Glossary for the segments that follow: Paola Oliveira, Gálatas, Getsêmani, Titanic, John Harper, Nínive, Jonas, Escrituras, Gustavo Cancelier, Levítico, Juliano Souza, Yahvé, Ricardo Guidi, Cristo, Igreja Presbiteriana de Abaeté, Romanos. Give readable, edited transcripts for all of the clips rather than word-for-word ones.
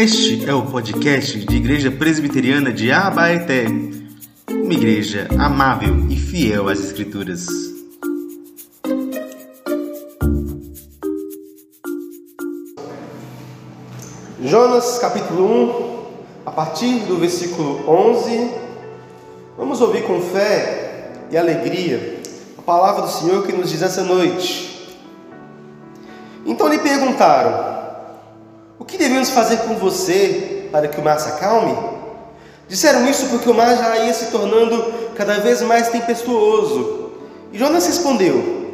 Este é o podcast de Igreja Presbiteriana de Abaeté, uma igreja amável e fiel às Escrituras. Jonas capítulo 1, a partir do versículo 11, vamos ouvir com fé e alegria a palavra do Senhor que nos diz essa noite. Então lhe perguntaram: o que devemos fazer com você para que o mar se acalme? Disseram isso porque o mar já ia se tornando cada vez mais tempestuoso. E Jonas respondeu: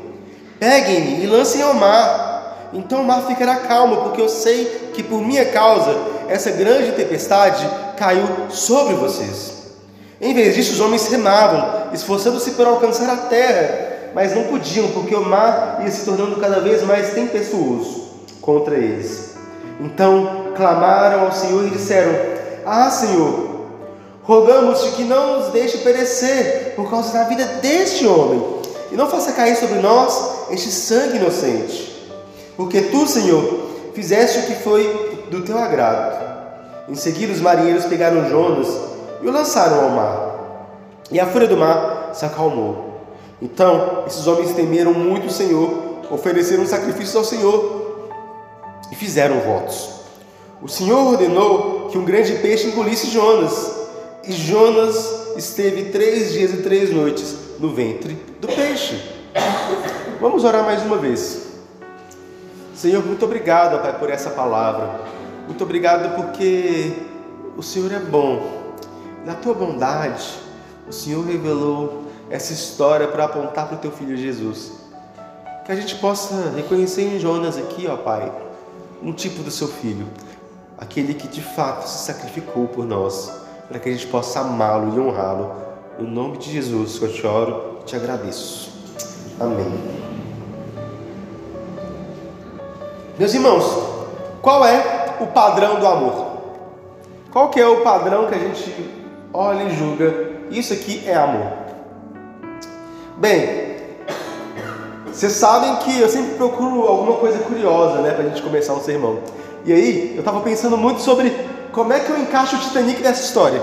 peguem-me e lancem ao mar, então o mar ficará calmo, porque eu sei que por minha causa essa grande tempestade caiu sobre vocês. Em vez disso, os homens remavam, esforçando-se para alcançar a terra, mas não podiam, porque o mar ia se tornando cada vez mais tempestuoso contra eles. Então clamaram ao Senhor e disseram: ah, Senhor, rogamos-te que não nos deixe perecer por causa da vida deste homem, e não faça cair sobre nós este sangue inocente, porque tu, Senhor, fizeste o que foi do teu agrado. Em seguida, os marinheiros pegaram Jonas e o lançaram ao mar, e a fúria do mar se acalmou. Então esses homens temeram muito o Senhor, ofereceram sacrifícios ao Senhor e fizeram votos. O Senhor ordenou que um grande peixe engolisse Jonas, e Jonas esteve 3 dias e 3 noites no ventre do peixe. Vamos orar mais uma vez. Senhor, muito obrigado, Pai, por essa palavra. Muito obrigado porque o Senhor é bom. Na tua bondade, o Senhor revelou essa história para apontar para o teu filho Jesus. Que a gente possa reconhecer em Jonas aqui, ó Pai, um tipo do seu filho, aquele que de fato se sacrificou por nós, para que a gente possa amá-lo e honrá-lo. No nome de Jesus eu te oro e te agradeço. Amém. Meus irmãos, qual é o padrão do amor? Qual que é o padrão que a gente olha e julga? Isso aqui é amor. Bem, vocês sabem que eu sempre procuro alguma coisa curiosa, né, pra gente começar um sermão. E aí, eu tava pensando muito sobre como é que eu encaixo o Titanic nessa história.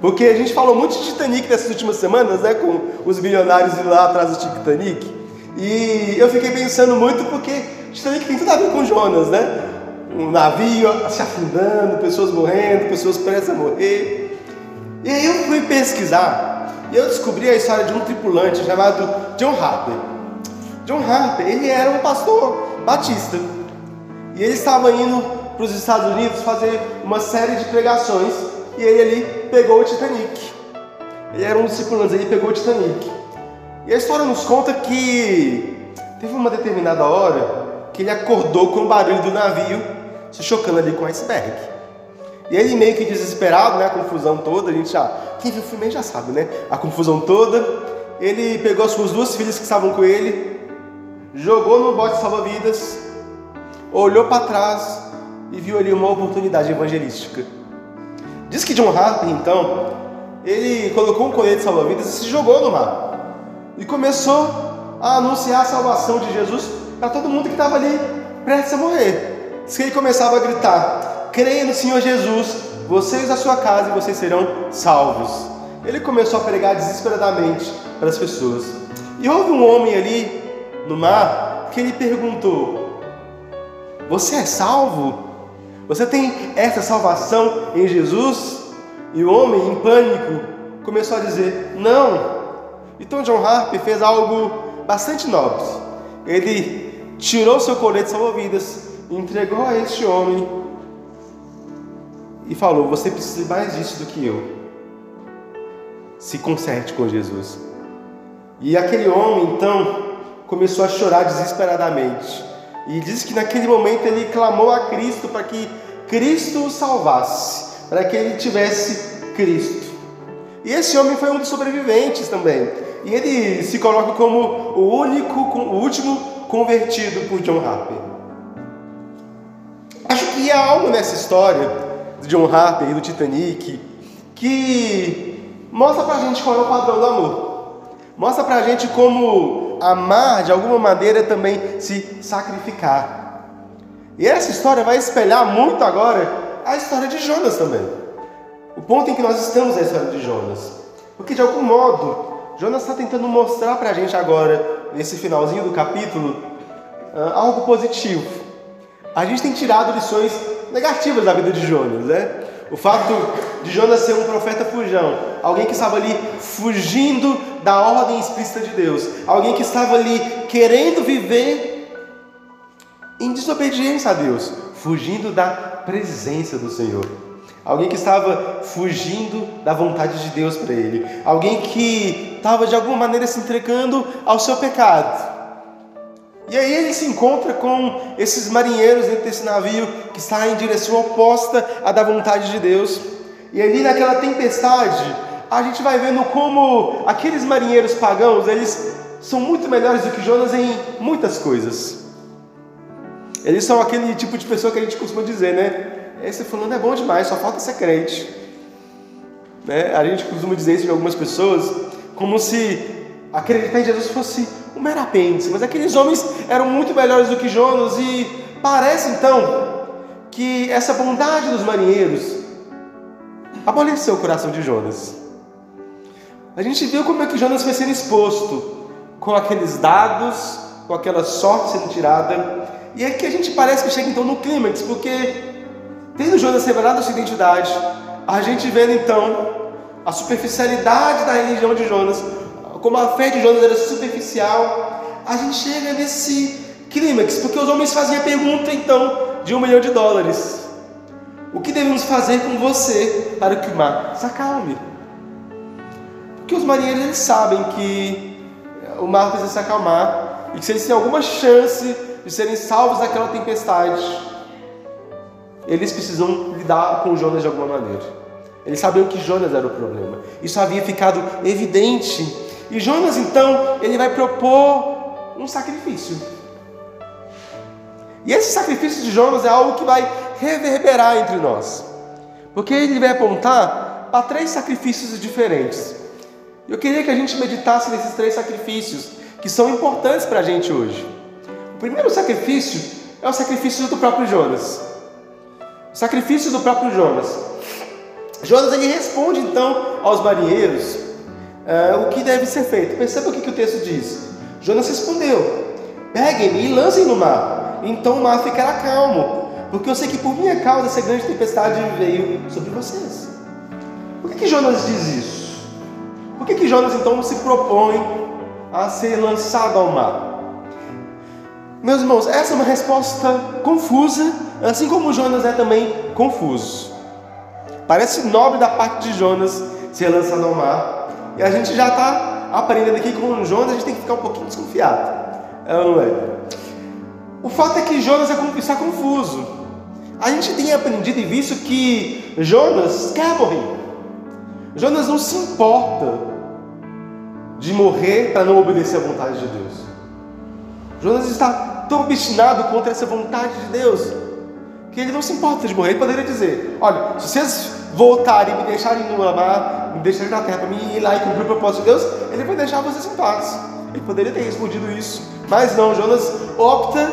Porque a gente falou muito de Titanic nessas últimas semanas, né, com os bilionários indo lá atrás do Titanic. E eu fiquei pensando muito porque Titanic tem tudo a ver com Jonas, né? Um navio se afundando, pessoas morrendo, pessoas prestes a morrer. E aí eu fui pesquisar e eu descobri a história de um tripulante chamado John Harper. John Harper, ele era um pastor batista, e ele estava indo para os Estados Unidos fazer uma série de pregações, e ele ali pegou o Titanic. Ele era um discipulante, ele pegou o Titanic. E a história nos conta que teve uma determinada hora que ele acordou com o barulho do navio se chocando ali com o iceberg. E ele meio que desesperado, né, a confusão toda, a gente já, quem viu o filme já sabe, né, a confusão toda, ele pegou as suas 2 filhas que estavam com ele, jogou no bote salva-vidas, olhou para trás e viu ali uma oportunidade evangelística. Diz que John Harper, então, ele colocou um colete salva-vidas e se jogou no mar e começou a anunciar a salvação de Jesus para todo mundo que estava ali prestes a morrer. Diz que ele começava a gritar: creia no Senhor Jesus, vocês da sua casa e vocês serão salvos. Ele começou a pregar desesperadamente para as pessoas. E houve um homem ali no mar que ele perguntou: você é salvo? Você tem essa salvação em Jesus? E o homem, em pânico, começou a dizer: não. Então John Harper fez algo bastante nobre. Ele tirou seu colete salva-vidas, entregou a este homem e falou: você precisa mais disso do que eu, se conserte com Jesus. E aquele homem, então, começou a chorar desesperadamente, e diz que naquele momento ele clamou a Cristo para que Cristo o salvasse, para que ele tivesse Cristo. E esse homem foi um dos sobreviventes também, e ele se coloca como o último convertido por John Harper. Acho que há algo nessa história de John Harper e do Titanic que mostra pra gente qual é o padrão do amor, mostra pra gente como amar de alguma maneira também se sacrificar. E essa história vai espelhar muito agora a história de Jonas também. O ponto em que nós estamos é a história de Jonas. Porque, de algum modo, Jonas está tentando mostrar para a gente agora, nesse finalzinho do capítulo, algo positivo. A gente tem tirado lições negativas da vida de Jonas, né? O fato de Jonas ser um profeta fujão, alguém que estava ali fugindo da ordem explícita de Deus, alguém que estava ali querendo viver em desobediência a Deus, fugindo da presença do Senhor, alguém que estava fugindo da vontade de Deus para ele, alguém que estava de alguma maneira se entregando ao seu pecado. E aí ele se encontra com esses marinheiros dentro desse navio que está em direção oposta à da vontade de Deus. E ali naquela tempestade, a gente vai vendo como aqueles marinheiros pagãos, eles são muito melhores do que Jonas em muitas coisas. Eles são aquele tipo de pessoa que a gente costuma dizer, né? Esse fulano é bom demais, só falta ser crente. Né? A gente costuma dizer isso de algumas pessoas, como se acreditar em Jesus fosse um mero apêndice, mas aqueles homens eram muito melhores do que Jonas, e parece então que essa bondade dos marinheiros amoleceu o coração de Jonas. A gente viu como é que Jonas foi sendo exposto com aqueles dados, com aquela sorte sendo tirada, e é que a gente parece que chega então no clímax, porque tendo Jonas revelado a sua identidade, a gente vendo então a superficialidade da religião de Jonas, como a fé de Jonas era superficial, a gente chega nesse clímax, porque os homens fazem a pergunta então de $1 milhão. O que devemos fazer com você para que o mar se acalme? Porque os marinheiros, eles sabem que o mar precisa se acalmar, e que se eles têm alguma chance de serem salvos daquela tempestade, eles precisam lidar com Jonas de alguma maneira. Eles sabiam que Jonas era o problema, isso havia ficado evidente. E Jonas então, ele vai propor um sacrifício. E esse sacrifício de Jonas é algo que vai reverberar entre nós, porque ele vai apontar para 3 sacrifícios diferentes. Eu queria que a gente meditasse nesses 3 sacrifícios, que são importantes para a gente hoje. O primeiro sacrifício é o sacrifício do próprio Jonas. O sacrifício do próprio Jonas. Jonas, ele responde então aos marinheiros o que deve ser feito. Perceba o que o texto diz. Jonas respondeu: peguem-me e lancem no mar, então o mar ficará calmo, porque eu sei que por minha causa essa grande tempestade veio sobre vocês. Por que Jonas diz isso? Por que Jonas então se propõe a ser lançado ao mar? Meus irmãos, essa é uma resposta confusa, assim como Jonas é também confuso. Parece nobre da parte de Jonas ser lançado ao mar, e a gente já está aprendendo aqui com o Jonas, a gente tem que ficar um pouquinho desconfiado. O fato é que Jonas está confuso. A gente tem aprendido e visto que Jonas quer morrer. Jonas não se importa de morrer para não obedecer à vontade de Deus. Jonas está tão obstinado contra essa vontade de Deus que ele não se importa de morrer. Ele poderia dizer: olha, se vocês voltarem e me deixarem no mar, deixar na terra para mim ir lá e cumprir o propósito de Deus, ele vai deixar vocês em paz. Ele poderia ter respondido isso, mas não. Jonas opta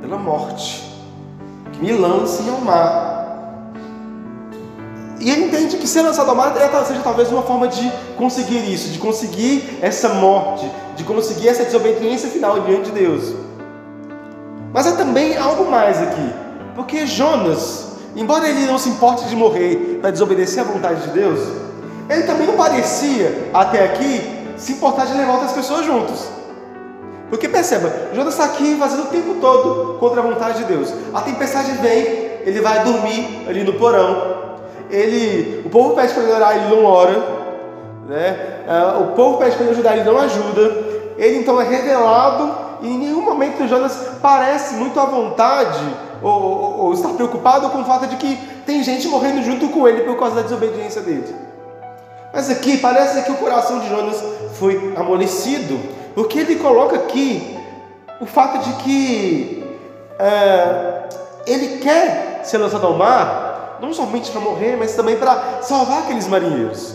pela morte. Que me lancem ao mar. E ele entende que ser lançado ao mar seja talvez uma forma de conseguir isso, de conseguir essa morte, de conseguir essa desobediência final diante de Deus. Mas há também algo mais aqui, porque Jonas, embora ele não se importe de morrer para desobedecer à vontade de Deus, ele também não parecia, até aqui, se importar de levar outras pessoas juntos. Porque perceba, Jonas está aqui fazendo o tempo todo contra a vontade de Deus. A tempestade vem, ele vai dormir ali no porão. O povo pede para ele orar, ele não ora. Né? O povo pede para ele ajudar, ele não ajuda. Ele então é revelado, e em nenhum momento Jonas parece muito à vontade ou está preocupado com o fato de que tem gente morrendo junto com ele por causa da desobediência dele. Mas aqui parece que o coração de Jonas foi amolecido, porque ele coloca aqui o fato de que ele quer ser lançado ao mar, não somente para morrer, mas também para salvar aqueles marinheiros.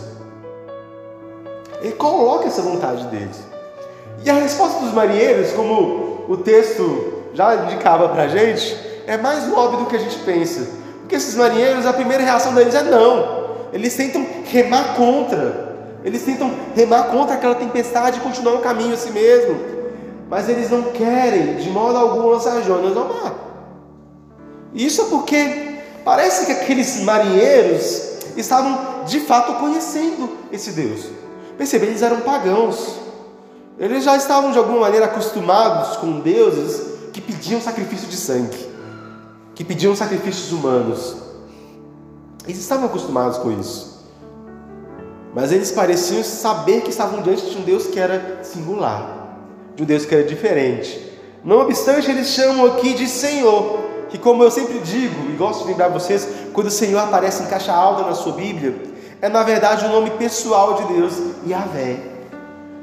Ele coloca essa vontade deles. E a resposta dos marinheiros, como o texto já indicava para a gente, é mais nobre do que a gente pensa. Porque esses marinheiros, a primeira reação deles é não. Eles tentam remar contra. Eles tentam remar contra aquela tempestade e continuar o caminho a si mesmo. Mas eles não querem, de modo algum, lançar Jonas ao mar. Isso é porque parece que aqueles marinheiros estavam, de fato, conhecendo esse Deus. Percebe, eles eram pagãos. Eles já estavam, de alguma maneira, acostumados com deuses que pediam sacrifício de sangue, que pediam sacrifícios humanos. Eles estavam acostumados com isso, mas eles pareciam saber que estavam diante de um Deus que era singular, de um Deus que era diferente. Não obstante, eles chamam aqui de Senhor, que, como eu sempre digo e gosto de lembrar vocês, quando o Senhor aparece em caixa alta na sua Bíblia, é na verdade o nome pessoal de Deus, Yahvé.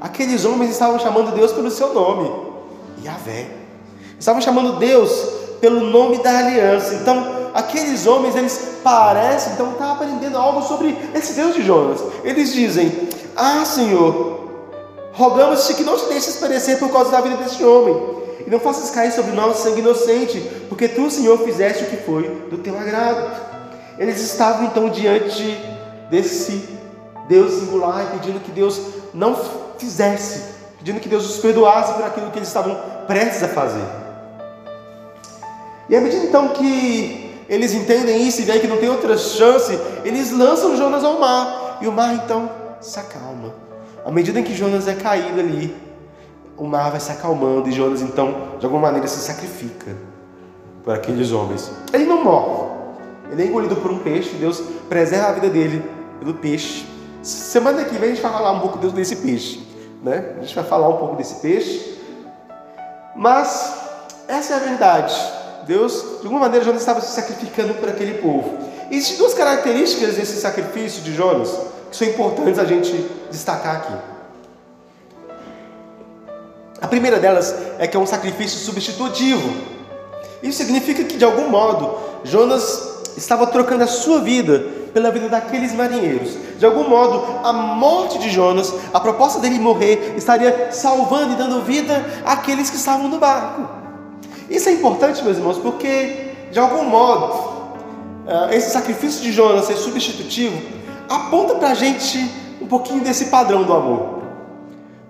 Aqueles homens estavam chamando Deus pelo seu nome, Yahvé. Estavam chamando Deus pelo nome da aliança. Então aqueles homens, eles parecem então estar aprendendo algo sobre esse Deus de Jonas. Eles dizem: ah, Senhor, rogamos-te que não te deixes perecer por causa da vida deste homem, e não faças cair sobre nós sangue inocente, porque tu, Senhor, fizeste o que foi do teu agrado. Eles estavam então diante desse Deus singular, pedindo que Deus não fizesse, pedindo que Deus os perdoasse por aquilo que eles estavam prestes a fazer. E à medida então que eles entendem isso e veem que não tem outra chance, eles lançam Jonas ao mar, e o mar então se acalma. À medida em que Jonas é caído ali, o mar vai se acalmando, e Jonas então, de alguma maneira, se sacrifica por aqueles homens. Ele não morre, ele é engolido por um peixe, Deus preserva a vida dele pelo peixe. Semana que vem a gente vai falar um pouco desse peixe, né? A gente vai falar um pouco desse peixe, mas essa é a verdade. Deus, de alguma maneira, Jonas estava se sacrificando por aquele povo. Existem duas características desse sacrifício de Jonas que são importantes a gente destacar aqui. A primeira delas é que é um sacrifício substitutivo. Isso significa que, de algum modo, Jonas estava trocando a sua vida pela vida daqueles marinheiros. De algum modo, a morte de Jonas, a proposta dele morrer, estaria salvando e dando vida àqueles que estavam no barco. Isso é importante, meus irmãos, porque, de algum modo, esse sacrifício de Jonas ser substitutivo aponta para a gente um pouquinho desse padrão do amor.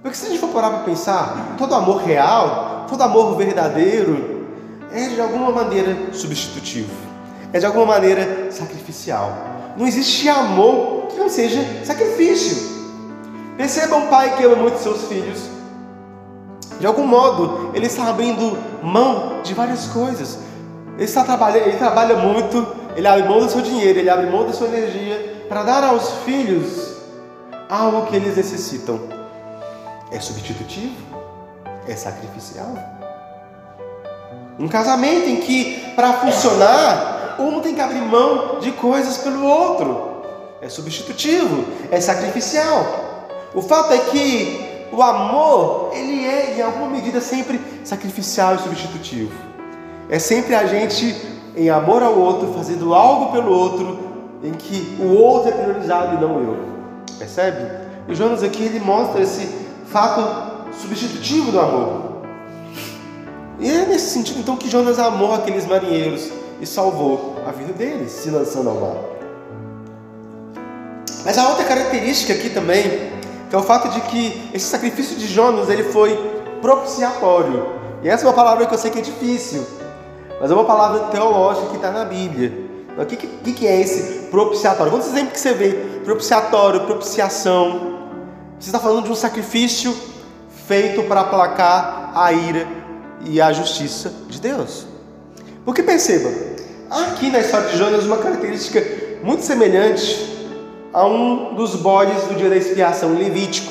Porque se a gente for parar para pensar, todo amor real, todo amor verdadeiro, é de alguma maneira substitutivo, é de alguma maneira sacrificial. Não existe amor que não seja sacrifício. Perceba um pai que ama muito seus filhos. De algum modo, ele está abrindo mão de várias coisas. Ele trabalha muito, ele abre mão do seu dinheiro, ele abre mão da sua energia para dar aos filhos algo que eles necessitam. É substitutivo? É sacrificial? Um casamento em que, para funcionar, um tem que abrir mão de coisas pelo outro. É substitutivo? É sacrificial? O fato é que o amor, ele é, em alguma medida, sempre sacrificial e substitutivo. É sempre a gente, em amor ao outro, fazendo algo pelo outro, em que o outro é priorizado e não eu. Percebe? E Jonas aqui, ele mostra esse fato substitutivo do amor. E é nesse sentido, então, que Jonas amou aqueles marinheiros e salvou a vida deles, se lançando ao mar. Mas a outra característica aqui também, que é o fato de que esse sacrifício de Jonas, ele foi propiciatório. E essa é uma palavra que eu sei que é difícil, mas é uma palavra teológica que está na Bíblia. Então, o que é esse propiciatório? Quantos exemplos que você vê? Propiciatório, propiciação. Você está falando de um sacrifício feito para aplacar a ira e a justiça de Deus. Porque perceba, há aqui na história de Jonas uma característica muito semelhante a um dos bodes do dia da expiação, Levítico.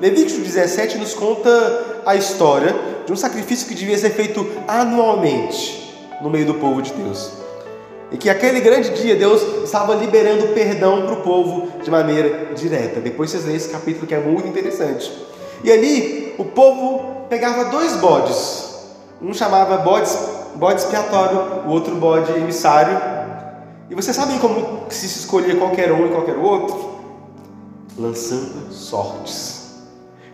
Levítico 17 nos conta a história de um sacrifício que devia ser feito anualmente no meio do povo de Deus. E que aquele grande dia Deus estava liberando perdão para o povo de maneira direta. Depois vocês leem esse capítulo, que é muito interessante. E ali o povo pegava dois bodes. Um chamava bode expiatório, o outro bode emissário. E vocês sabem como se escolher qualquer um e qualquer outro? Lançando sortes.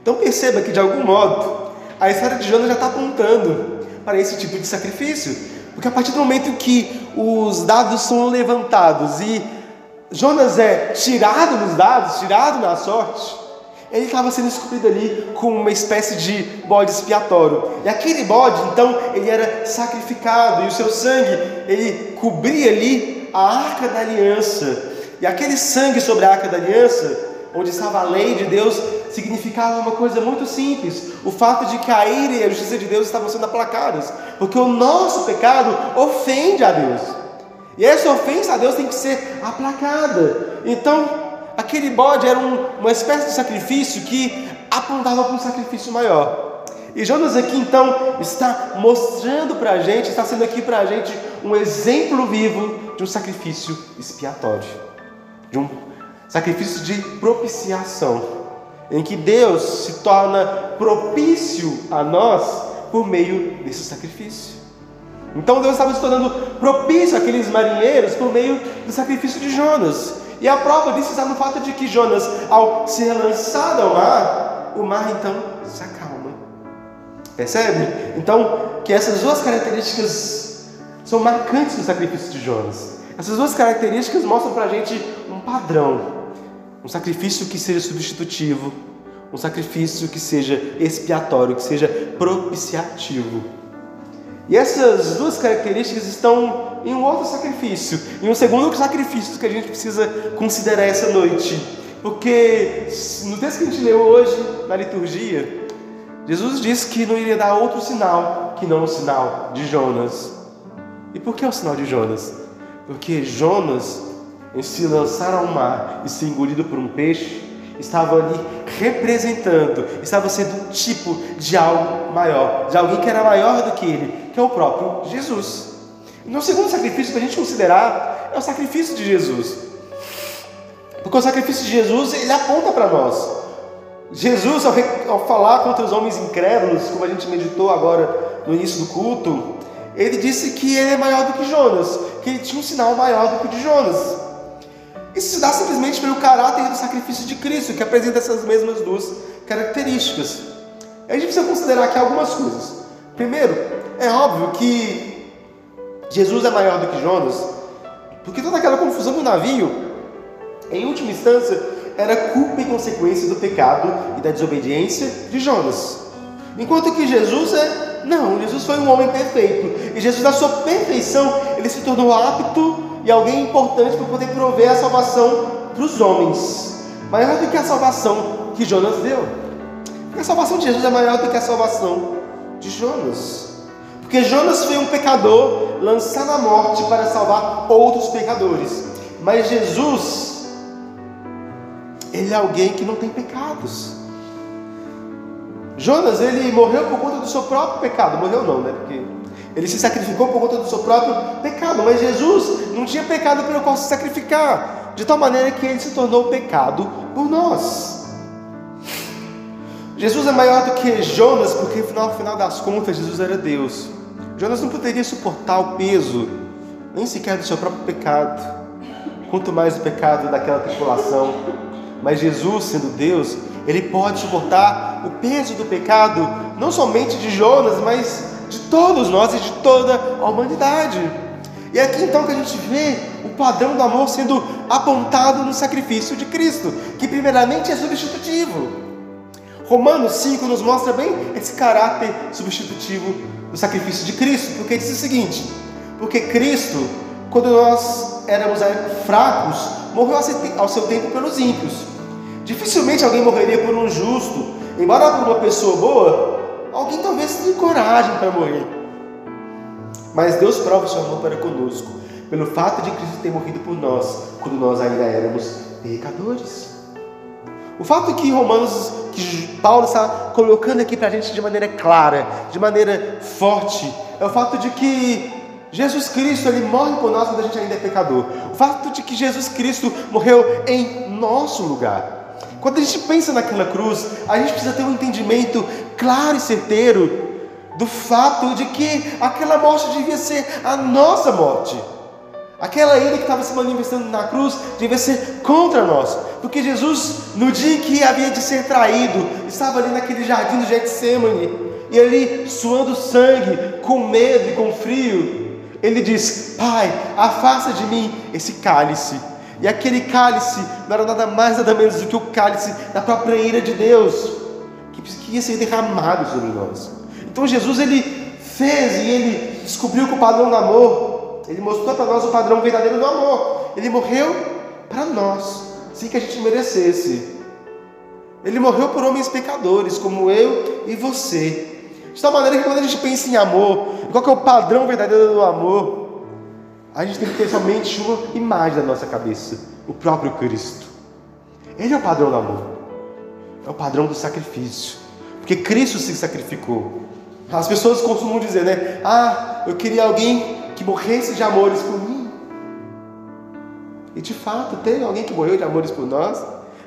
Então perceba que, de algum modo, a história de Jonas já está apontando para esse tipo de sacrifício. Porque a partir do momento que os dados são levantados e Jonas é tirado nos dados, tirado na sorte, ele estava sendo escolhido ali como uma espécie de bode expiatório. E aquele bode, então, ele era sacrificado, e o seu sangue, ele cobria ali a Arca da Aliança. E aquele sangue sobre a Arca da Aliança, onde estava a lei de Deus, significava uma coisa muito simples: o fato de que a ira e a justiça de Deus estavam sendo aplacadas, porque o nosso pecado ofende a Deus, e essa ofensa a Deus tem que ser aplacada. Então aquele bode era uma espécie de sacrifício que apontava para um sacrifício maior. E Jonas aqui então está mostrando para a gente, está sendo aqui para a gente um exemplo vivo de um sacrifício expiatório, de um sacrifício de propiciação, em que Deus se torna propício a nós por meio desse sacrifício. Então Deus estava se tornando propício àqueles marinheiros por meio do sacrifício de Jonas. E a prova disso está no fato de que Jonas, ao ser lançado ao mar, o mar então se acalma. Percebe? Então que essas duas características são marcantes do sacrifício de Jonas. Essas duas características mostram para a gente um padrão. Um sacrifício que seja substitutivo, um sacrifício que seja expiatório, que seja propiciativo. E essas duas características estão em um outro sacrifício, em um segundo sacrifício que a gente precisa considerar essa noite. Porque no texto que a gente leu hoje, na liturgia, Jesus disse que não iria dar outro sinal que não o sinal de Jonas. E por que o sinal de Jonas? Porque Jonas, em se lançar ao mar e ser engolido por um peixe, estava ali representando, estava sendo um tipo de algo maior, de alguém que era maior do que ele, que é o próprio Jesus. No segundo sacrifício para a gente considerar é o sacrifício de Jesus, porque o sacrifício de Jesus, ele aponta para nós. Jesus, ao falar contra os homens incrédulos, como a gente meditou agora no início do culto, ele disse que ele é maior do que Jonas, que ele tinha um sinal maior do que o de Jonas. Isso se dá simplesmente pelo caráter do sacrifício de Cristo, que apresenta essas mesmas duas características. A gente precisa considerar aqui algumas coisas. Primeiro, é óbvio que Jesus é maior do que Jonas, porque toda aquela confusão do navio, em última instância, era culpa e consequência do pecado e da desobediência de Jonas. Enquanto que Jesus é... não, Jesus foi um homem perfeito, e Jesus, na sua perfeição, ele se tornou apto e alguém importante para poder prover a salvação para os homens. Maior do que a salvação que Jonas deu. Porque a salvação de Jesus é maior do que a salvação de Jonas. Porque Jonas foi um pecador lançado à morte para salvar outros pecadores. Mas Jesus, ele é alguém que não tem pecados. Jonas, ele morreu por conta do seu próprio pecado. Morreu não, né? Porque ele se sacrificou por conta do seu próprio pecado, mas Jesus não tinha pecado pelo qual se sacrificar, de tal maneira que ele se tornou pecado por nós. Jesus é maior do que Jonas, porque no final das contas, Jesus era Deus. Jonas não poderia suportar o peso, nem sequer do seu próprio pecado, quanto mais o pecado daquela tripulação. Mas Jesus, sendo Deus, ele pode suportar o peso do pecado, não somente de Jonas, mas de todos nós e de toda a humanidade. E é aqui então que a gente vê o padrão do amor sendo apontado no sacrifício de Cristo, que primeiramente é substitutivo. Romanos 5 nos mostra bem esse caráter substitutivo do sacrifício de Cristo, porque diz o seguinte: porque Cristo, quando nós éramos fracos, morreu ao seu tempo pelos ímpios. Dificilmente alguém morreria por um justo, embora por uma pessoa boa. Alguém talvez tenha coragem para morrer. Mas Deus prova o seu amor para conosco, pelo fato de Cristo ter morrido por nós, quando nós ainda éramos pecadores. O fato que Paulo está colocando aqui para a gente de maneira clara, de maneira forte, é o fato de que Jesus Cristo, ele morre por nós quando a gente ainda é pecador. O fato de que Jesus Cristo morreu em nosso lugar. Quando a gente pensa naquela cruz, a gente precisa ter um entendimento claro e certeiro do fato de que aquela morte devia ser a nossa morte. Aquela ira que estava se manifestando na cruz devia ser contra nós. Porque Jesus, no dia que havia de ser traído, estava ali naquele jardim do Getsêmani, e ali suando sangue, com medo e com frio, Ele diz: Pai, afasta de mim esse cálice. E aquele cálice não era nada mais, nada menos do que o cálice da própria ira de Deus, que ia ser derramado sobre nós. Então Jesus, ele fez e ele descobriu que o padrão do amor, ele mostrou para nós o padrão verdadeiro do amor. Ele morreu para nós, sem que a gente merecesse. Ele morreu por homens pecadores, como eu e você. De tal maneira que quando a gente pensa em amor, qual que é o padrão verdadeiro do amor, a gente tem que ter somente uma imagem da nossa cabeça: o próprio Cristo. Ele é o padrão do amor, é o padrão do sacrifício, porque Cristo se sacrificou. As pessoas costumam dizer, né? Ah, eu queria alguém que morresse de amores por mim. E de fato, teve alguém que morreu de amores por nós,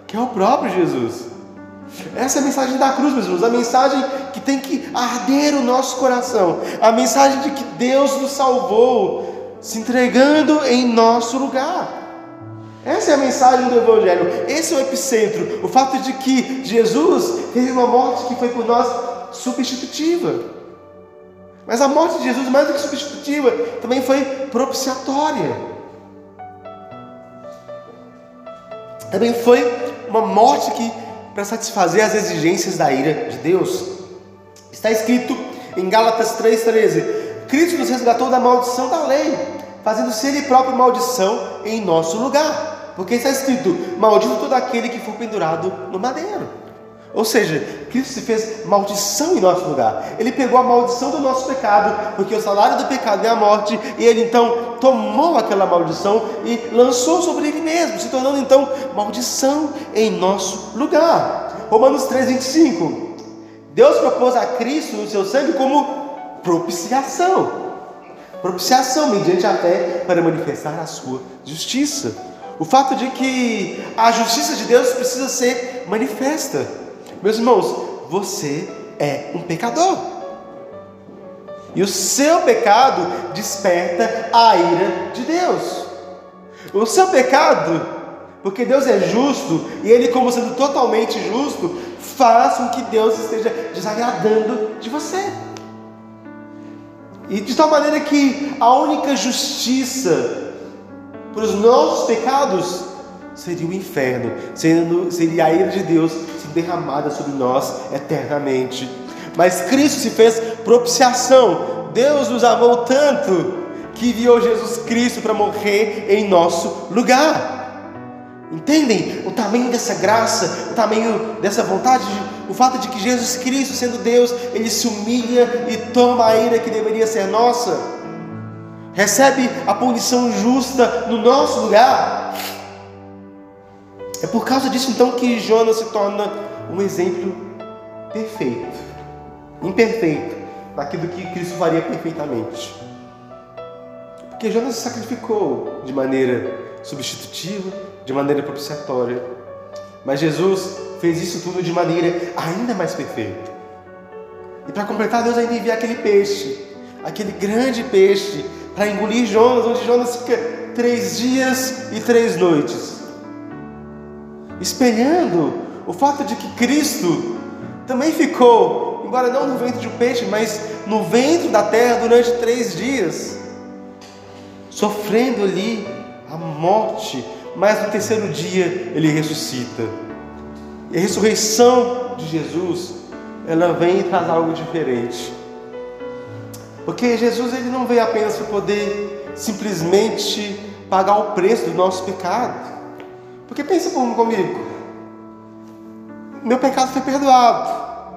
que é o próprio Jesus. Essa é a mensagem da cruz, meus irmãos, a mensagem que tem que arder o nosso coração, a mensagem de que Deus nos salvou, se entregando em nosso lugar. Essa é a mensagem do Evangelho, esse é o epicentro, o fato de que Jesus teve uma morte que foi por nós substitutiva. Mas a morte de Jesus, mais do que substitutiva, também foi propiciatória. Também foi uma morte que para satisfazer as exigências da ira de Deus. Está escrito em Gálatas 3,13: Cristo nos resgatou da maldição da lei, fazendo-se Ele próprio maldição em nosso lugar, porque está escrito: maldito todo aquele que for pendurado no madeiro. Ou seja, Cristo se fez maldição em nosso lugar. Ele pegou a maldição do nosso pecado, porque o salário do pecado é a morte, e Ele então tomou aquela maldição e lançou sobre Ele mesmo, se tornando então maldição em nosso lugar. Romanos 3,25: Deus propôs a Cristo o seu sangue como propiciação, propiciação mediante a fé, para manifestar a sua justiça. O fato de que a justiça de Deus precisa ser manifesta. Meus irmãos, você é um pecador, e o seu pecado desperta a ira de Deus. O seu pecado, porque Deus é justo, e Ele, como sendo totalmente justo, faz com que Deus esteja desagradando de você. E de tal maneira que a única justiça para os nossos pecados seria o inferno, seria a ira de Deus se derramada sobre nós eternamente. Mas Cristo se fez propiciação. Deus nos amou tanto que enviou Jesus Cristo para morrer em nosso lugar. Entendem o tamanho dessa graça, o tamanho dessa vontade, o fato de que Jesus Cristo, sendo Deus, Ele se humilha e toma a ira que deveria ser nossa, recebe a punição justa no nosso lugar. É por causa disso então que Jonas se torna um exemplo perfeito, imperfeito, daquilo que Cristo faria perfeitamente. Porque Jonas se sacrificou de maneira substitutiva, de maneira propiciatória, mas Jesus fez isso tudo de maneira ainda mais perfeita. E para completar, Deus ainda envia aquele peixe, aquele grande peixe, para engolir Jonas, onde Jonas fica 3 dias e 3 noites. Espelhando o fato de que Cristo também ficou, embora não no ventre de um peixe, mas no ventre da terra durante 3 dias, sofrendo ali a morte, mas no 3º dia Ele ressuscita. E a ressurreição de Jesus, ela vem e traz algo diferente, porque Jesus, Ele não veio apenas para poder simplesmente pagar o preço do nosso pecado. Porque pensa comigo, meu pecado foi perdoado,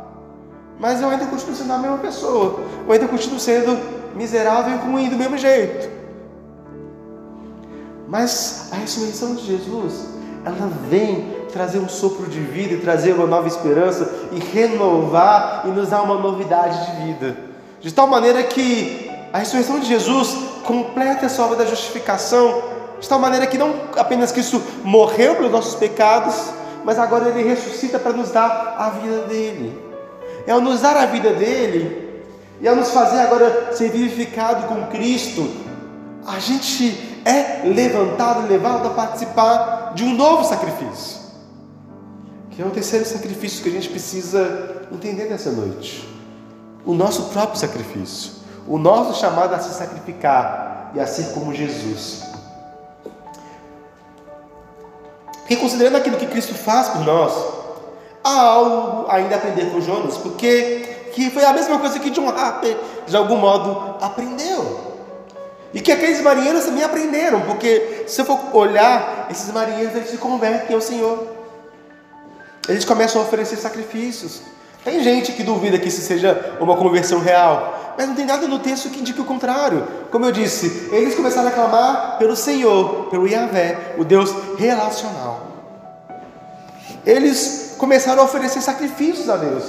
mas eu ainda continuo sendo a mesma pessoa, eu ainda continuo sendo miserável e ruim do mesmo jeito. Mas a ressurreição de Jesus, ela vem trazer um sopro de vida, e trazer uma nova esperança, e renovar, e nos dar uma novidade de vida, de tal maneira que a ressurreição de Jesus completa essa obra da justificação. De tal maneira que não apenas Cristo morreu pelos nossos pecados, mas agora Ele ressuscita para nos dar a vida dEle. É ao nos dar a vida dEle, e ao nos fazer agora ser vivificado com Cristo, a gente é levantado, levado a participar de um novo sacrifício, que é o 3º sacrifício que a gente precisa entender nessa noite: o nosso próprio sacrifício, o nosso chamado a se sacrificar e a ser como Jesus. Porque considerando aquilo que Cristo faz por nós, há algo ainda a aprender com Jonas, porque que foi a mesma coisa que John Harper, de algum modo, aprendeu. E que aqueles marinheiros também aprenderam, porque se eu for olhar, esses marinheiros, eles se convertem ao Senhor. Eles começam a oferecer sacrifícios. Tem gente que duvida que isso seja uma conversão real, mas não tem nada no texto que indique o contrário. Como eu disse, eles começaram a clamar pelo Senhor, pelo Yahvé, o Deus relacional. Eles começaram a oferecer sacrifícios a Deus.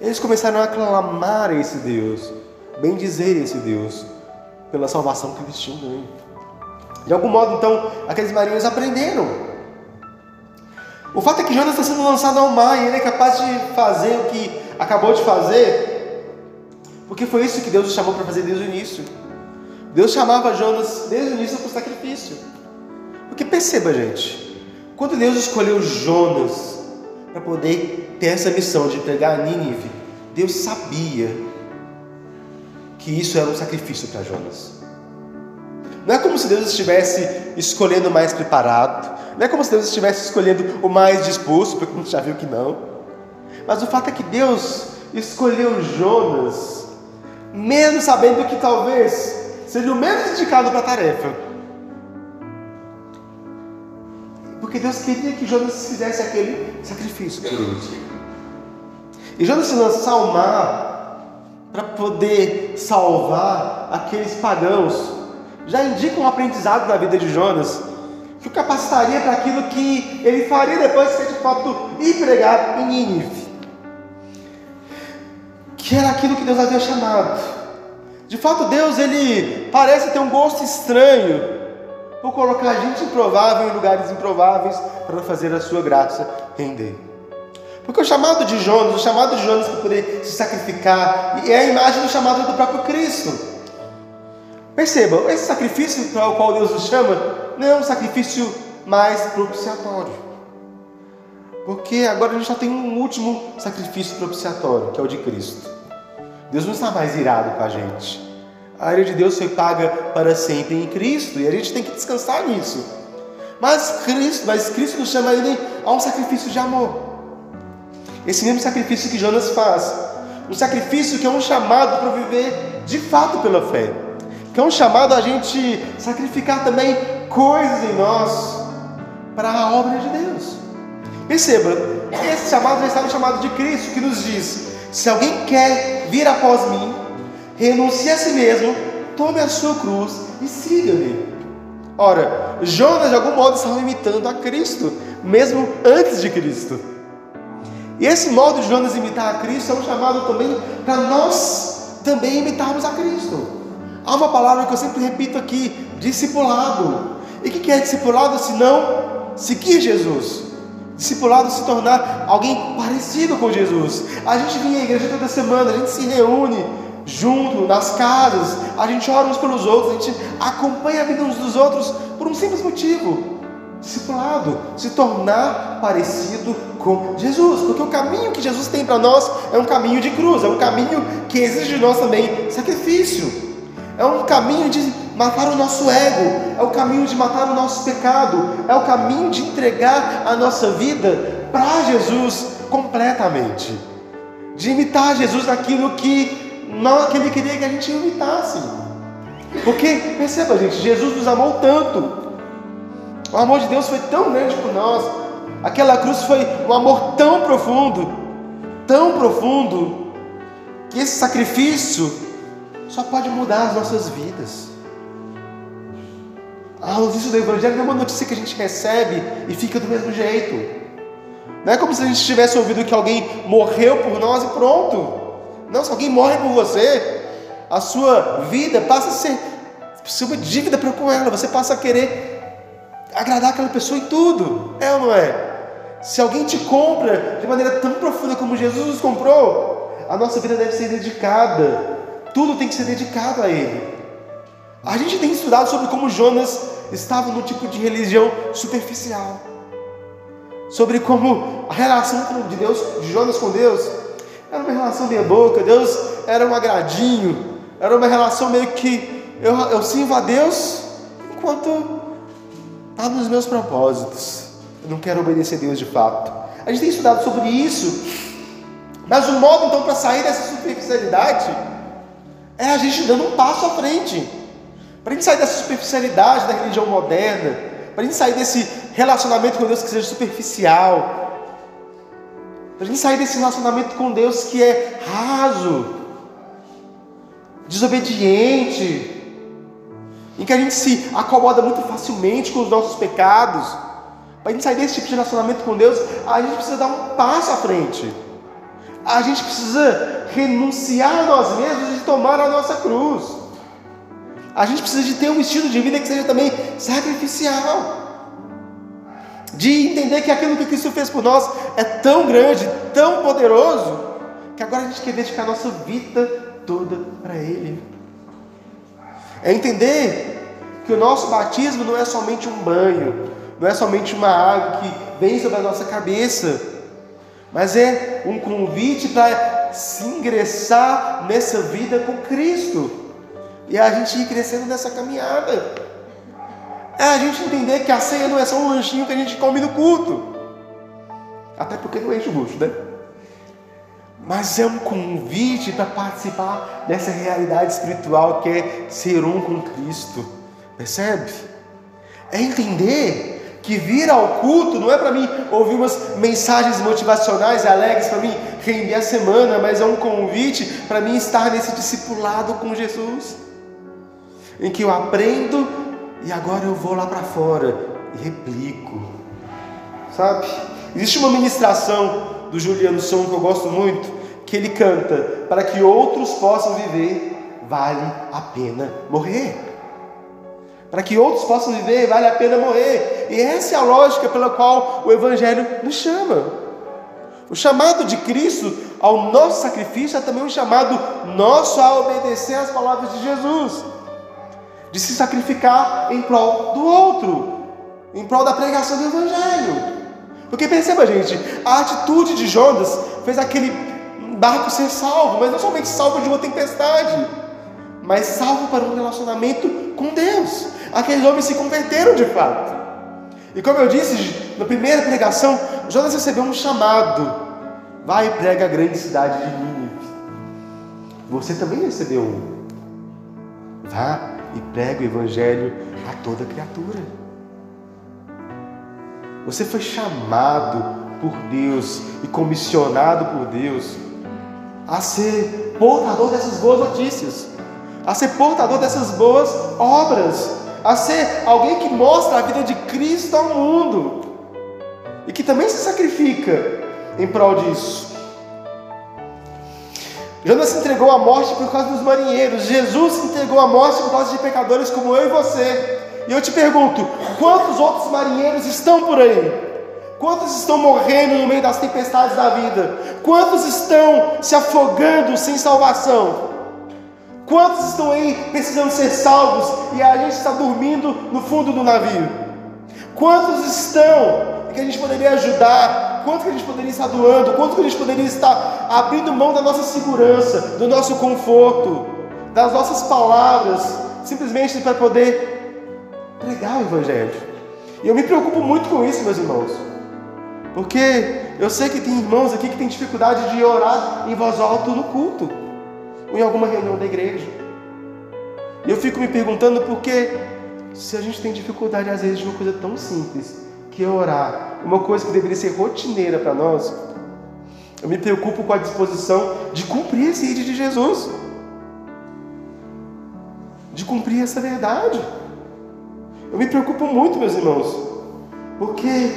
Eles começaram a clamar a esse Deus, bendizer esse Deus, pela salvação que eles tinham ganho. De algum modo, então, aqueles marinheiros aprenderam. O fato é que Jonas está sendo lançado ao mar e ele é capaz de fazer o que acabou de fazer, porque foi isso que Deus o chamou para fazer desde o início. Deus chamava Jonas desde o início para o sacrifício. Porque perceba, gente, quando Deus escolheu Jonas para poder ter essa missão de pregar a Nínive, Deus sabia que isso era um sacrifício para Jonas. Não é como se Deus estivesse escolhendo o mais preparado, não é como se Deus estivesse escolhendo o mais disposto, porque a gente já viu que não. Mas o fato é que Deus escolheu Jonas, mesmo sabendo que talvez seja o menos indicado para a tarefa. Porque Deus queria que Jonas fizesse aquele sacrifício por ele. E Jonas se lançar ao mar para poder salvar aqueles pagãos já indica um aprendizado na vida de Jonas, que o capacitaria para aquilo que ele faria depois, que é de fato ir pregar em Nínive, que era aquilo que Deus havia chamado. De fato, Deus, ele parece ter um gosto estranho por colocar gente improvável em lugares improváveis para fazer a sua graça render. Porque o chamado de Jonas para poder se sacrificar é a imagem do chamado do próprio Cristo. Perceba, esse sacrifício para o qual Deus nos chama não é um sacrifício mais propiciatório, porque agora a gente já tem um último sacrifício propiciatório, que é o de Cristo. Deus não está mais irado com a gente. A ira de Deus foi paga para sempre em Cristo, e a gente tem que descansar nisso. Mas Cristo nos chama ainda a um sacrifício de amor. Esse mesmo sacrifício que Jonas faz, um sacrifício que é um chamado para viver de fato pela fé. É um chamado a gente sacrificar também coisas em nós para a obra de Deus. Perceba, esse chamado já está no chamado de Cristo, que nos diz: se alguém quer vir após mim, renuncie a si mesmo, tome a sua cruz e siga-me. Ora, Jonas de algum modo estava imitando a Cristo, mesmo antes de Cristo. E esse modo de Jonas imitar a Cristo é um chamado também para nós também imitarmos a Cristo. Há uma palavra que eu sempre repito aqui: discipulado. E o que é discipulado se não seguir Jesus? Discipulado se tornar alguém parecido com Jesus. A gente vem à igreja toda semana, a gente se reúne junto nas casas, a gente ora uns pelos outros, a gente acompanha a vida uns dos outros por um simples motivo: discipulado, se tornar parecido com Jesus, porque o caminho que Jesus tem para nós é um caminho de cruz, é um caminho que exige de nós também sacrifício. É um caminho de matar o nosso ego, é o caminho de matar o nosso pecado, é o caminho de entregar a nossa vida para Jesus completamente, de imitar Jesus naquilo que Ele queria que a gente imitasse. Porque, perceba, gente, Jesus nos amou tanto, o amor de Deus foi tão grande por nós, aquela cruz foi um amor tão profundo, que esse sacrifício só pode mudar as nossas vidas. A notícia do Evangelho não é uma notícia que a gente recebe e fica do mesmo jeito. Não é como se a gente tivesse ouvido que alguém morreu por nós e pronto. Não, se alguém morre por você, a sua vida passa a ser uma dívida para com ela. Você passa a querer agradar aquela pessoa em tudo. É ou não é? Se alguém te compra de maneira tão profunda como Jesus nos comprou, a nossa vida deve ser dedicada. Tudo tem que ser dedicado a Ele. A gente tem estudado sobre como Jonas estava no tipo de religião superficial, sobre como a relação de Deus, de Jonas com Deus, era uma relação meia boca. Deus era um agradinho, Era uma relação meio que eu sirvo a Deus enquanto está nos meus propósitos. Eu não quero obedecer a Deus de fato. A gente tem estudado sobre isso, mas o modo então para sair dessa superficialidade é a gente dando um passo à frente. Para a gente sair dessa superficialidade da religião moderna, para a gente sair desse relacionamento com Deus que seja superficial, para a gente sair desse relacionamento com Deus que é raso, desobediente, em que a gente se acomoda muito facilmente com os nossos pecados. Para a gente sair desse tipo de relacionamento com Deus, a gente precisa dar um passo à frente. A gente precisa renunciar a nós mesmos e tomar a nossa cruz. A gente precisa de ter um estilo de vida que seja também sacrificial, de entender que aquilo que Cristo fez por nós é tão grande, tão poderoso, que agora a gente quer dedicar a nossa vida toda para Ele. É entender que o nosso batismo não é somente um banho, não é somente uma água que vem sobre a nossa cabeça, mas é um convite para se ingressar nessa vida com Cristo e a gente ir crescendo nessa caminhada. É a gente entender que a ceia não é só um lanchinho que a gente come no culto, até porque não enche o bucho, né? Mas é um convite para participar dessa realidade espiritual que é ser um com Cristo, percebe? É entender que vir ao culto não é para mim ouvir umas mensagens motivacionais e alegres para mim render a semana, mas é um convite para mim estar nesse discipulado com Jesus, em que eu aprendo e agora eu vou lá para fora e replico, sabe? Existe uma ministração do Juliano Souza que eu gosto muito, que ele canta: para que outros possam viver, vale a pena morrer. Para que outros possam viver, vale a pena morrer. E essa é a lógica pela qual o Evangelho nos chama. O chamado de Cristo ao nosso sacrifício é também um chamado nosso a obedecer às palavras de Jesus, de se sacrificar em prol do outro, em prol da pregação do Evangelho. Porque perceba, gente, a atitude de Jonas fez aquele barco ser salvo, mas não somente salvo de uma tempestade, mas salvo para um relacionamento com Deus. Aqueles homens se converteram de fato. E como eu disse na primeira pregação, Jonas recebeu um chamado: vai e prega a grande cidade de Nínive. Você também recebeu um: vá e prega o Evangelho a toda criatura. Você foi chamado por Deus e comissionado por Deus a ser portador dessas boas notícias, a ser portador dessas boas obras, a ser alguém que mostra a vida de Cristo ao mundo e que também se sacrifica em prol disso. Jonas se entregou à morte por causa dos marinheiros. Jesus se entregou à morte por causa de pecadores como eu e você. E eu te pergunto, quantos outros marinheiros estão por aí? Quantos estão morrendo no meio das tempestades da vida? Quantos estão se afogando sem salvação? Quantos estão aí precisando ser salvos e a gente está dormindo no fundo do navio? Quantos estão que a gente poderia ajudar? Quanto que a gente poderia estar doando, quanto que a gente poderia estar abrindo mão da nossa segurança, do nosso conforto, das nossas palavras, simplesmente para poder pregar o Evangelho. E eu me preocupo muito com isso, meus irmãos, porque eu sei que tem irmãos aqui que têm dificuldade de orar em voz alta no culto, ou em alguma reunião da igreja. E eu fico me perguntando por que, se a gente tem dificuldade às vezes de uma coisa tão simples, que é orar, uma coisa que deveria ser rotineira para nós. Eu me preocupo com a disposição de cumprir esse ídolo de Jesus, de cumprir essa verdade. Eu me preocupo muito, meus irmãos, porque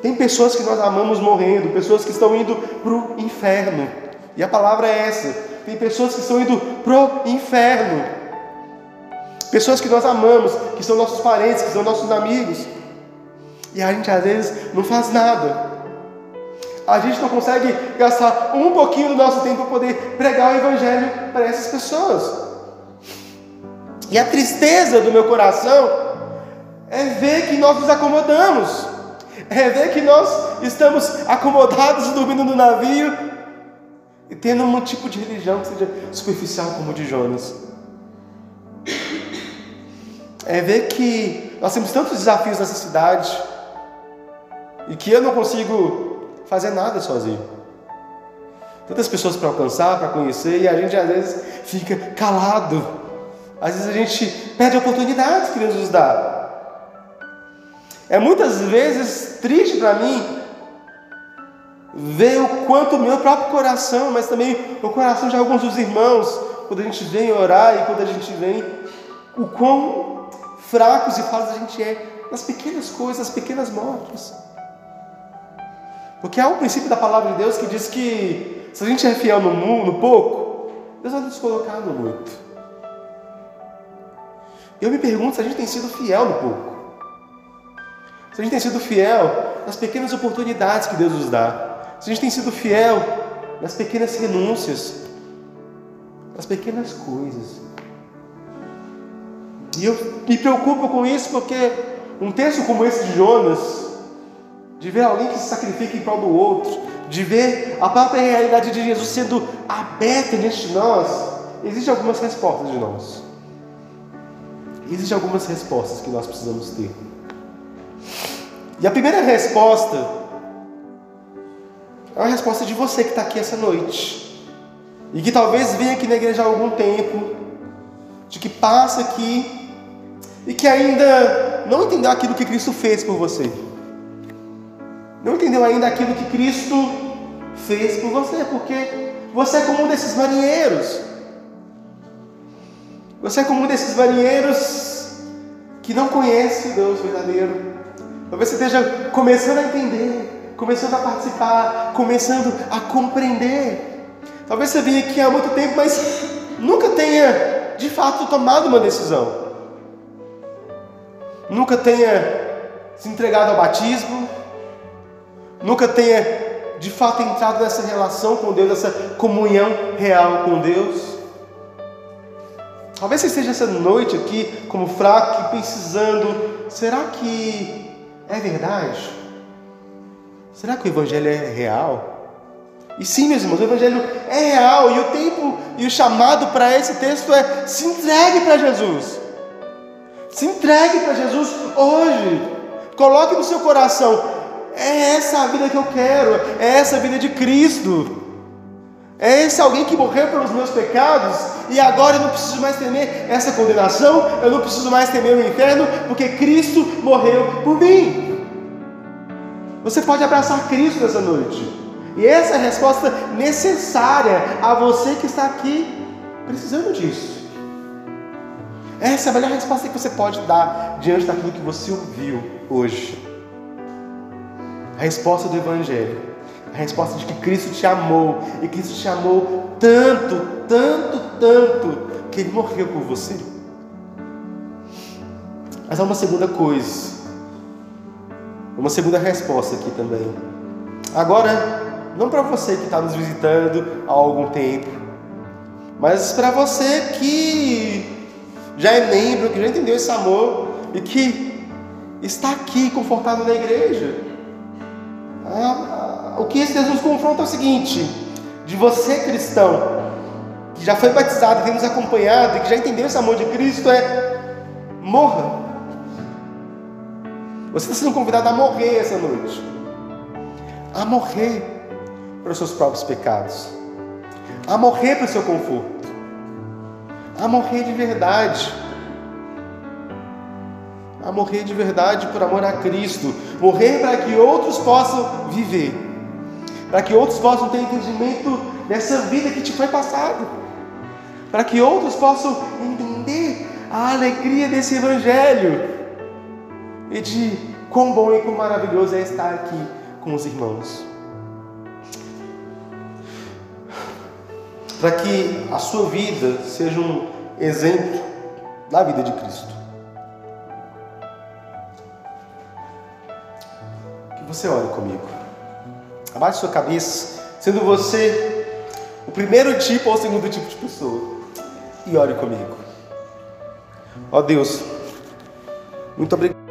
tem pessoas que nós amamos morrendo, pessoas que estão indo para o inferno, e a palavra é essa: tem pessoas que estão indo para o inferno, pessoas que nós amamos, que são nossos parentes, que são nossos amigos. E a gente às vezes não faz nada. A gente não consegue gastar um pouquinho do nosso tempo para poder pregar o Evangelho para essas pessoas. E a tristeza do meu coração é ver que nós nos acomodamos, é ver que nós estamos acomodados dormindo no navio e tendo um tipo de religião que seja superficial como o de Jonas. É ver que nós temos tantos desafios nessa cidade e que eu não consigo fazer nada sozinho. Tantas pessoas para alcançar, para conhecer, e a gente às vezes fica calado. Às vezes a gente perde a oportunidade que Deus nos dá. É muitas vezes triste para mim ver o quanto o meu próprio coração, mas também o coração de alguns dos irmãos, quando a gente vem orar e quando a gente vem, o quão fracos e falhos a gente é nas pequenas coisas, nas pequenas mortes. Porque há um princípio da palavra de Deus que diz que se a gente é fiel no pouco, Deus vai nos colocar no muito. Eu me pergunto se a gente tem sido fiel no pouco. Se a gente tem sido fiel nas pequenas oportunidades que Deus nos dá. Se a gente tem sido fiel nas pequenas renúncias, nas pequenas coisas. E eu me preocupo com isso porque um texto como esse de Jonas, de ver alguém que se sacrifica em prol do outro, de ver a própria realidade de Jesus sendo aberta diante de nós, existem algumas respostas de nós. Existem algumas respostas que nós precisamos ter. E a primeira resposta é uma resposta de você que está aqui essa noite e que talvez venha aqui na igreja há algum tempo, de que passa aqui e que ainda não entendeu aquilo que Cristo fez por você, não entendeu ainda aquilo que Cristo fez por você, porque você é como um desses marinheiros, você é como um desses marinheiros que não conhece o Deus verdadeiro. Talvez você esteja começando a entender, começando a participar, começando a compreender. Talvez você venha aqui há muito tempo, mas nunca tenha, de fato, tomado uma decisão. Nunca tenha se entregado ao batismo. Nunca tenha, de fato, entrado nessa relação com Deus, nessa comunhão real com Deus. Talvez você esteja essa noite aqui, como fraco, precisando, será que é verdade? Será que o Evangelho é real? E sim, meus irmãos, o Evangelho é real, e o tempo e o chamado para esse texto é: se entregue para Jesus. Se entregue para Jesus hoje. Coloque no seu coração: é essa a vida que eu quero, é essa a vida de Cristo. É esse alguém que morreu pelos meus pecados e agora eu não preciso mais temer essa condenação, eu não preciso mais temer o inferno, porque Cristo morreu por mim. Você pode abraçar Cristo nessa noite. E essa é a resposta necessária a você que está aqui precisando disso. Essa é a melhor resposta que você pode dar diante daquilo que você ouviu hoje. A resposta do Evangelho. A resposta de que Cristo te amou, e Cristo te amou tanto, tanto, tanto, que Ele morreu por você. Mas há uma segunda coisa, uma segunda resposta aqui também. Agora, não para você que está nos visitando há algum tempo, mas para você que já é membro, que já entendeu esse amor, e que está aqui confortado na igreja. O que esse Deus nos confronta é o seguinte: de você, cristão, que já foi batizado, que tem nos acompanhado e que já entendeu esse amor de Cristo, é: morra. Você está sendo convidado a morrer essa noite, a morrer para os seus próprios pecados, a morrer para o seu conforto, a morrer de verdade. A morrer de verdade por amor a Cristo, morrer para que outros possam viver, para que outros possam ter entendimento dessa vida que te foi passada, para que outros possam entender a alegria desse Evangelho e de quão bom e quão maravilhoso é estar aqui com os irmãos. Para que a sua vida seja um exemplo da vida de Cristo. Você ora comigo, abaixe sua cabeça, sendo você o primeiro tipo ou o segundo tipo de pessoa, e ore comigo. Ó Deus, muito obrigado.